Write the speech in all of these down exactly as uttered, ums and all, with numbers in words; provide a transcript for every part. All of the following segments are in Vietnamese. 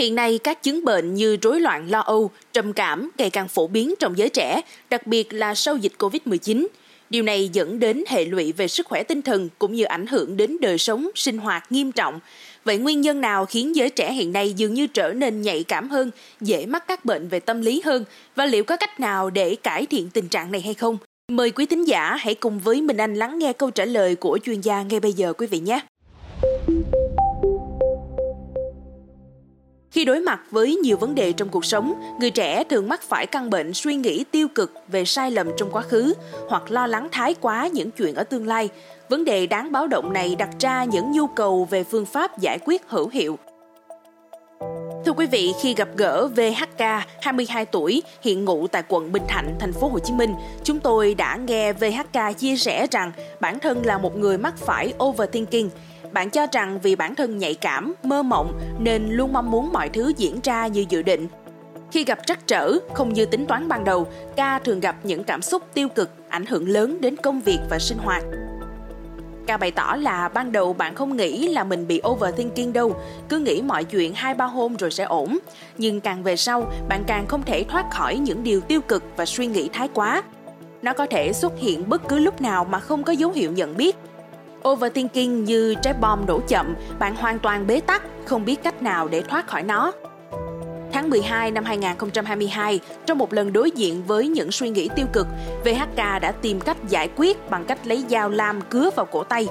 Hiện nay, các chứng bệnh như rối loạn lo âu, trầm cảm ngày càng phổ biến trong giới trẻ, đặc biệt là sau dịch Covid mười chín. Điều này dẫn đến hệ lụy về sức khỏe tinh thần cũng như ảnh hưởng đến đời sống, sinh hoạt nghiêm trọng. Vậy nguyên nhân nào khiến giới trẻ hiện nay dường như trở nên nhạy cảm hơn, dễ mắc các bệnh về tâm lý hơn và liệu có cách nào để cải thiện tình trạng này hay không? Mời quý thính giả hãy cùng với Minh Anh lắng nghe câu trả lời của chuyên gia ngay bây giờ quý vị nhé. Khi đối mặt với nhiều vấn đề trong cuộc sống, người trẻ thường mắc phải căn bệnh suy nghĩ tiêu cực về sai lầm trong quá khứ hoặc lo lắng thái quá những chuyện ở tương lai. Vấn đề đáng báo động này đặt ra những nhu cầu về phương pháp giải quyết hữu hiệu. Thưa quý vị, khi gặp gỡ vê hát ca, hai mươi hai tuổi, hiện ngụ tại quận Bình Thạnh, thành phố Hồ Chí Minh, chúng tôi đã nghe vê hát ca chia sẻ rằng bản thân là một người mắc phải overthinking. Bạn cho rằng vì bản thân nhạy cảm, mơ mộng nên luôn mong muốn mọi thứ diễn ra như dự định. Khi gặp trắc trở, không như tính toán ban đầu, Ca thường gặp những cảm xúc tiêu cực, ảnh hưởng lớn đến công việc và sinh hoạt. Ca bày tỏ là ban đầu bạn không nghĩ là mình bị overthinking đâu, cứ nghĩ mọi chuyện hai ba hôm rồi sẽ ổn. Nhưng càng về sau, bạn càng không thể thoát khỏi những điều tiêu cực và suy nghĩ thái quá. Nó có thể xuất hiện bất cứ lúc nào mà không có dấu hiệu nhận biết. Overthinking như trái bom nổ chậm, bạn hoàn toàn bế tắc, không biết cách nào để thoát khỏi nó. Tháng mười hai năm hai không hai hai, trong một lần đối diện với những suy nghĩ tiêu cực, vê hát ca đã tìm cách giải quyết bằng cách lấy dao lam cứa vào cổ tay.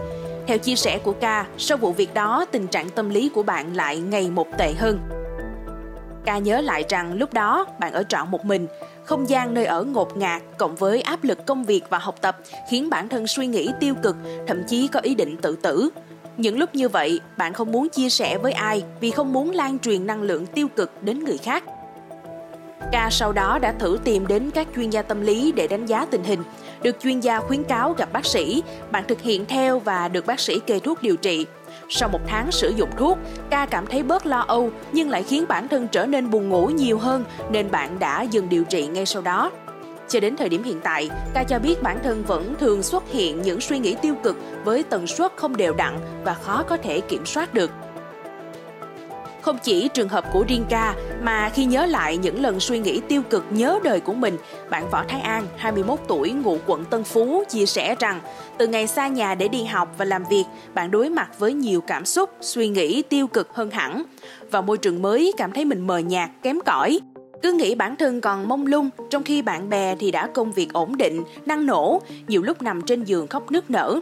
Theo chia sẻ của Ca, sau vụ việc đó, tình trạng tâm lý của bạn lại ngày một tệ hơn. Ca nhớ lại rằng lúc đó bạn ở trọ một mình, không gian nơi ở ngột ngạt cộng với áp lực công việc và học tập khiến bản thân suy nghĩ tiêu cực, thậm chí có ý định tự tử. Những lúc như vậy, bạn không muốn chia sẻ với ai vì không muốn lan truyền năng lượng tiêu cực đến người khác. Ca sau đó đã thử tìm đến các chuyên gia tâm lý để đánh giá tình hình. Được chuyên gia khuyến cáo gặp bác sĩ, bạn thực hiện theo và được bác sĩ kê thuốc điều trị. Sau một tháng sử dụng thuốc, Ca cảm thấy bớt lo âu nhưng lại khiến bản thân trở nên buồn ngủ nhiều hơn nên bạn đã dừng điều trị ngay sau đó. Cho đến thời điểm hiện tại, Ca cho biết bản thân vẫn thường xuất hiện những suy nghĩ tiêu cực với tần suất không đều đặn và khó có thể kiểm soát được. Không chỉ trường hợp của riêng Ca, mà khi nhớ lại những lần suy nghĩ tiêu cực nhớ đời của mình, bạn Võ Thái An, hai mươi mốt tuổi, ngụ quận Tân Phú, chia sẻ rằng từ ngày xa nhà để đi học và làm việc, bạn đối mặt với nhiều cảm xúc, suy nghĩ tiêu cực hơn hẳn. Vào môi trường mới, cảm thấy mình mờ nhạt, kém cỏi. Cứ nghĩ bản thân còn mông lung, trong khi bạn bè thì đã công việc ổn định, năng nổ, nhiều lúc nằm trên giường khóc nức nở.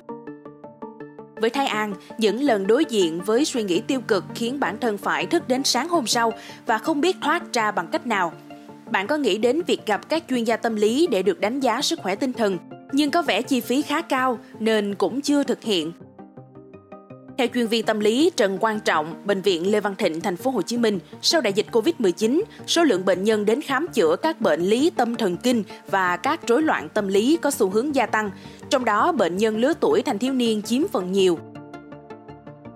Với Thái An, những lần đối diện với suy nghĩ tiêu cực khiến bản thân phải thức đến sáng hôm sau và không biết thoát ra bằng cách nào. Bạn có nghĩ đến việc gặp các chuyên gia tâm lý để được đánh giá sức khỏe tinh thần, nhưng có vẻ chi phí khá cao nên cũng chưa thực hiện. Theo chuyên viên tâm lý Trần Quang Trọng, Bệnh viện Lê Văn Thịnh, thành phố Hồ Chí Minh, sau đại dịch Covid mười chín, số lượng bệnh nhân đến khám chữa các bệnh lý tâm thần kinh và các rối loạn tâm lý có xu hướng gia tăng, trong đó bệnh nhân lứa tuổi thanh thiếu niên chiếm phần nhiều.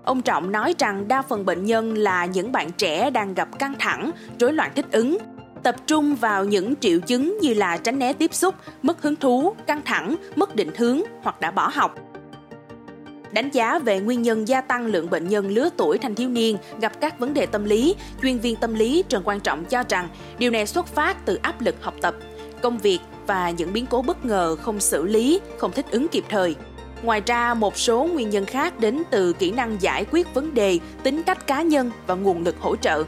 Ông Trọng nói rằng đa phần bệnh nhân là những bạn trẻ đang gặp căng thẳng, rối loạn thích ứng, tập trung vào những triệu chứng như là tránh né tiếp xúc, mất hứng thú, căng thẳng, mất định hướng hoặc đã bỏ học. Đánh giá về nguyên nhân gia tăng lượng bệnh nhân lứa tuổi thanh thiếu niên gặp các vấn đề tâm lý, chuyên viên tâm lý Trần Quang Trọng cho rằng điều này xuất phát từ áp lực học tập, công việc và những biến cố bất ngờ không xử lý, không thích ứng kịp thời. Ngoài ra, một số nguyên nhân khác đến từ kỹ năng giải quyết vấn đề, tính cách cá nhân và nguồn lực hỗ trợ.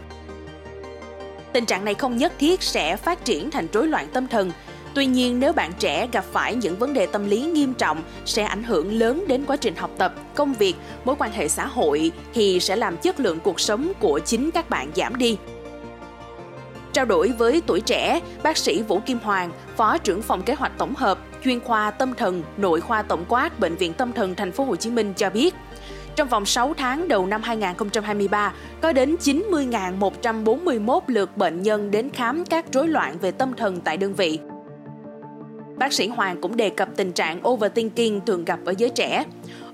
Tình trạng này không nhất thiết sẽ phát triển thành rối loạn tâm thần. Tuy nhiên, nếu bạn trẻ gặp phải những vấn đề tâm lý nghiêm trọng sẽ ảnh hưởng lớn đến quá trình học tập, công việc, mối quan hệ xã hội thì sẽ làm chất lượng cuộc sống của chính các bạn giảm đi. Trao đổi với tuổi trẻ, bác sĩ Vũ Kim Hoàng, Phó trưởng phòng kế hoạch tổng hợp, chuyên khoa tâm thần, nội khoa tổng quát Bệnh viện Tâm thần thành phố Hồ Chí Minh cho biết, trong vòng sáu tháng đầu năm hai không hai ba, có đến chín mươi nghìn một trăm bốn mươi mốt lượt bệnh nhân đến khám các rối loạn về tâm thần tại đơn vị. Bác sĩ Hoàng cũng đề cập tình trạng overthinking thường gặp ở giới trẻ.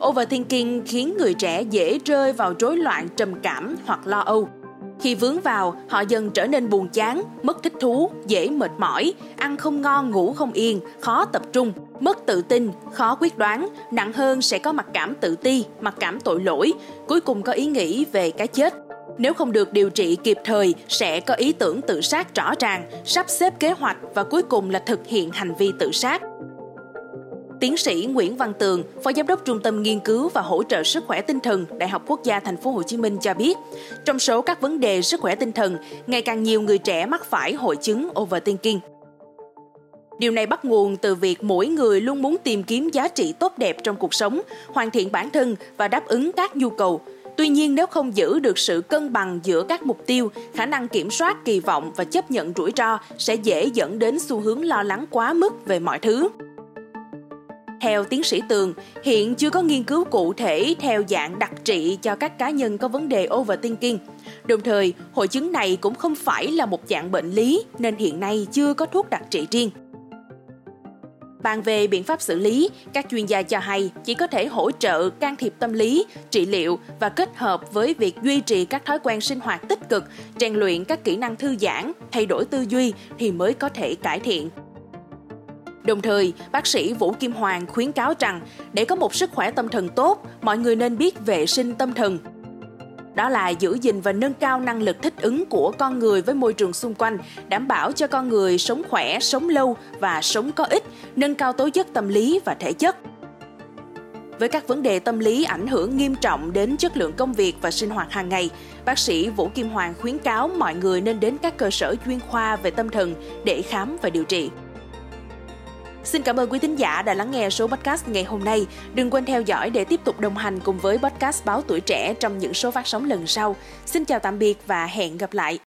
Overthinking khiến người trẻ dễ rơi vào rối loạn trầm cảm hoặc lo âu. Khi vướng vào, họ dần trở nên buồn chán, mất thích thú, dễ mệt mỏi, ăn không ngon, ngủ không yên, khó tập trung, mất tự tin, khó quyết đoán, nặng hơn sẽ có mặc cảm tự ti, mặc cảm tội lỗi, cuối cùng có ý nghĩ về cái chết. Nếu không được điều trị kịp thời, sẽ có ý tưởng tự sát rõ ràng, sắp xếp kế hoạch và cuối cùng là thực hiện hành vi tự sát. Tiến sĩ Nguyễn Văn Tường, Phó Giám đốc Trung tâm Nghiên cứu và Hỗ trợ Sức khỏe Tinh thần Đại học Quốc gia thành phố Hồ Chí Minh cho biết, trong số các vấn đề sức khỏe tinh thần, ngày càng nhiều người trẻ mắc phải hội chứng overthinking. Điều này bắt nguồn từ việc mỗi người luôn muốn tìm kiếm giá trị tốt đẹp trong cuộc sống, hoàn thiện bản thân và đáp ứng các nhu cầu. Tuy nhiên, nếu không giữ được sự cân bằng giữa các mục tiêu, khả năng kiểm soát kỳ vọng và chấp nhận rủi ro sẽ dễ dẫn đến xu hướng lo lắng quá mức về mọi thứ. Theo tiến sĩ Tường, hiện chưa có nghiên cứu cụ thể theo dạng đặc trị cho các cá nhân có vấn đề overthinking. Đồng thời, hội chứng này cũng không phải là một dạng bệnh lý nên hiện nay chưa có thuốc đặc trị riêng. Bàn về biện pháp xử lý, các chuyên gia cho hay chỉ có thể hỗ trợ can thiệp tâm lý, trị liệu và kết hợp với việc duy trì các thói quen sinh hoạt tích cực, rèn luyện các kỹ năng thư giãn, thay đổi tư duy thì mới có thể cải thiện. Đồng thời, bác sĩ Vũ Kim Hoàng khuyến cáo rằng để có một sức khỏe tâm thần tốt, mọi người nên biết vệ sinh tâm thần. Đó là giữ gìn và nâng cao năng lực thích ứng của con người với môi trường xung quanh, đảm bảo cho con người sống khỏe, sống lâu và sống có ích, nâng cao tố chất tâm lý và thể chất. Với các vấn đề tâm lý ảnh hưởng nghiêm trọng đến chất lượng công việc và sinh hoạt hàng ngày, bác sĩ Vũ Kim Hoàng khuyến cáo mọi người nên đến các cơ sở chuyên khoa về tâm thần để khám và điều trị. Xin cảm ơn quý thính giả đã lắng nghe số podcast ngày hôm nay. Đừng quên theo dõi để tiếp tục đồng hành cùng với podcast Báo Tuổi Trẻ trong những số phát sóng lần sau. Xin chào tạm biệt và hẹn gặp lại.